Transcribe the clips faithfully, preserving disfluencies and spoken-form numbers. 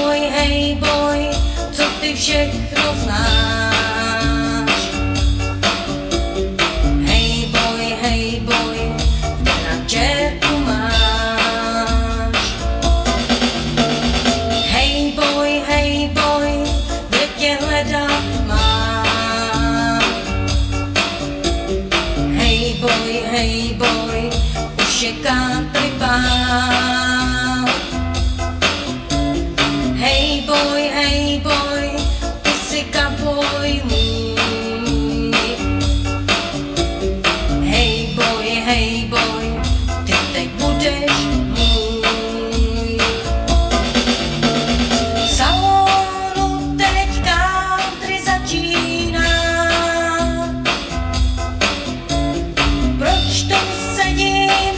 boj, hej boj, co ty všechno znáš. Hej boj, hej boj, kde na čerku máš. Hej boj, hej boj, kde tě hledat mám. Hej boj, hej boj, už je country pán.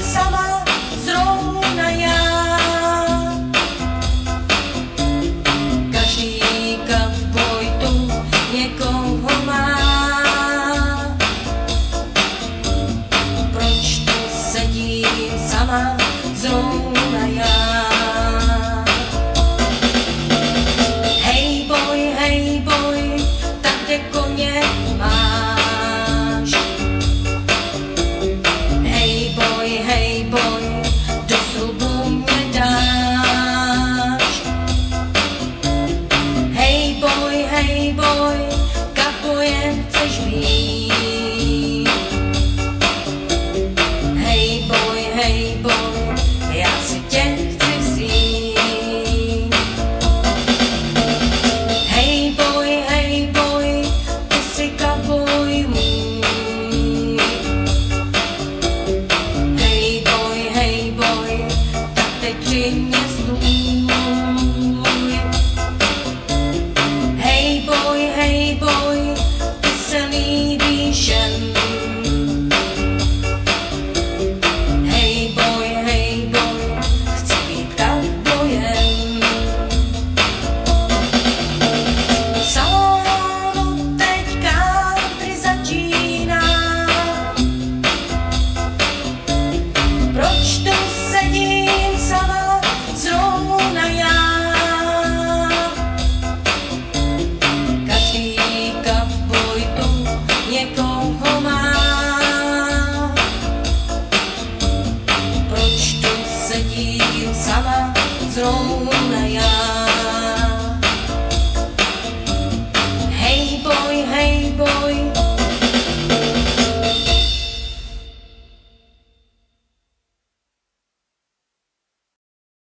Sama zrovna já. Hej boj, hej boj, tak kde koně máš. Hej boj, hej boj, do srubu mě dáš. Hej boj, hej boj, kapojem chceš mít. Hej boj, hej boj, tak teď mě stůj.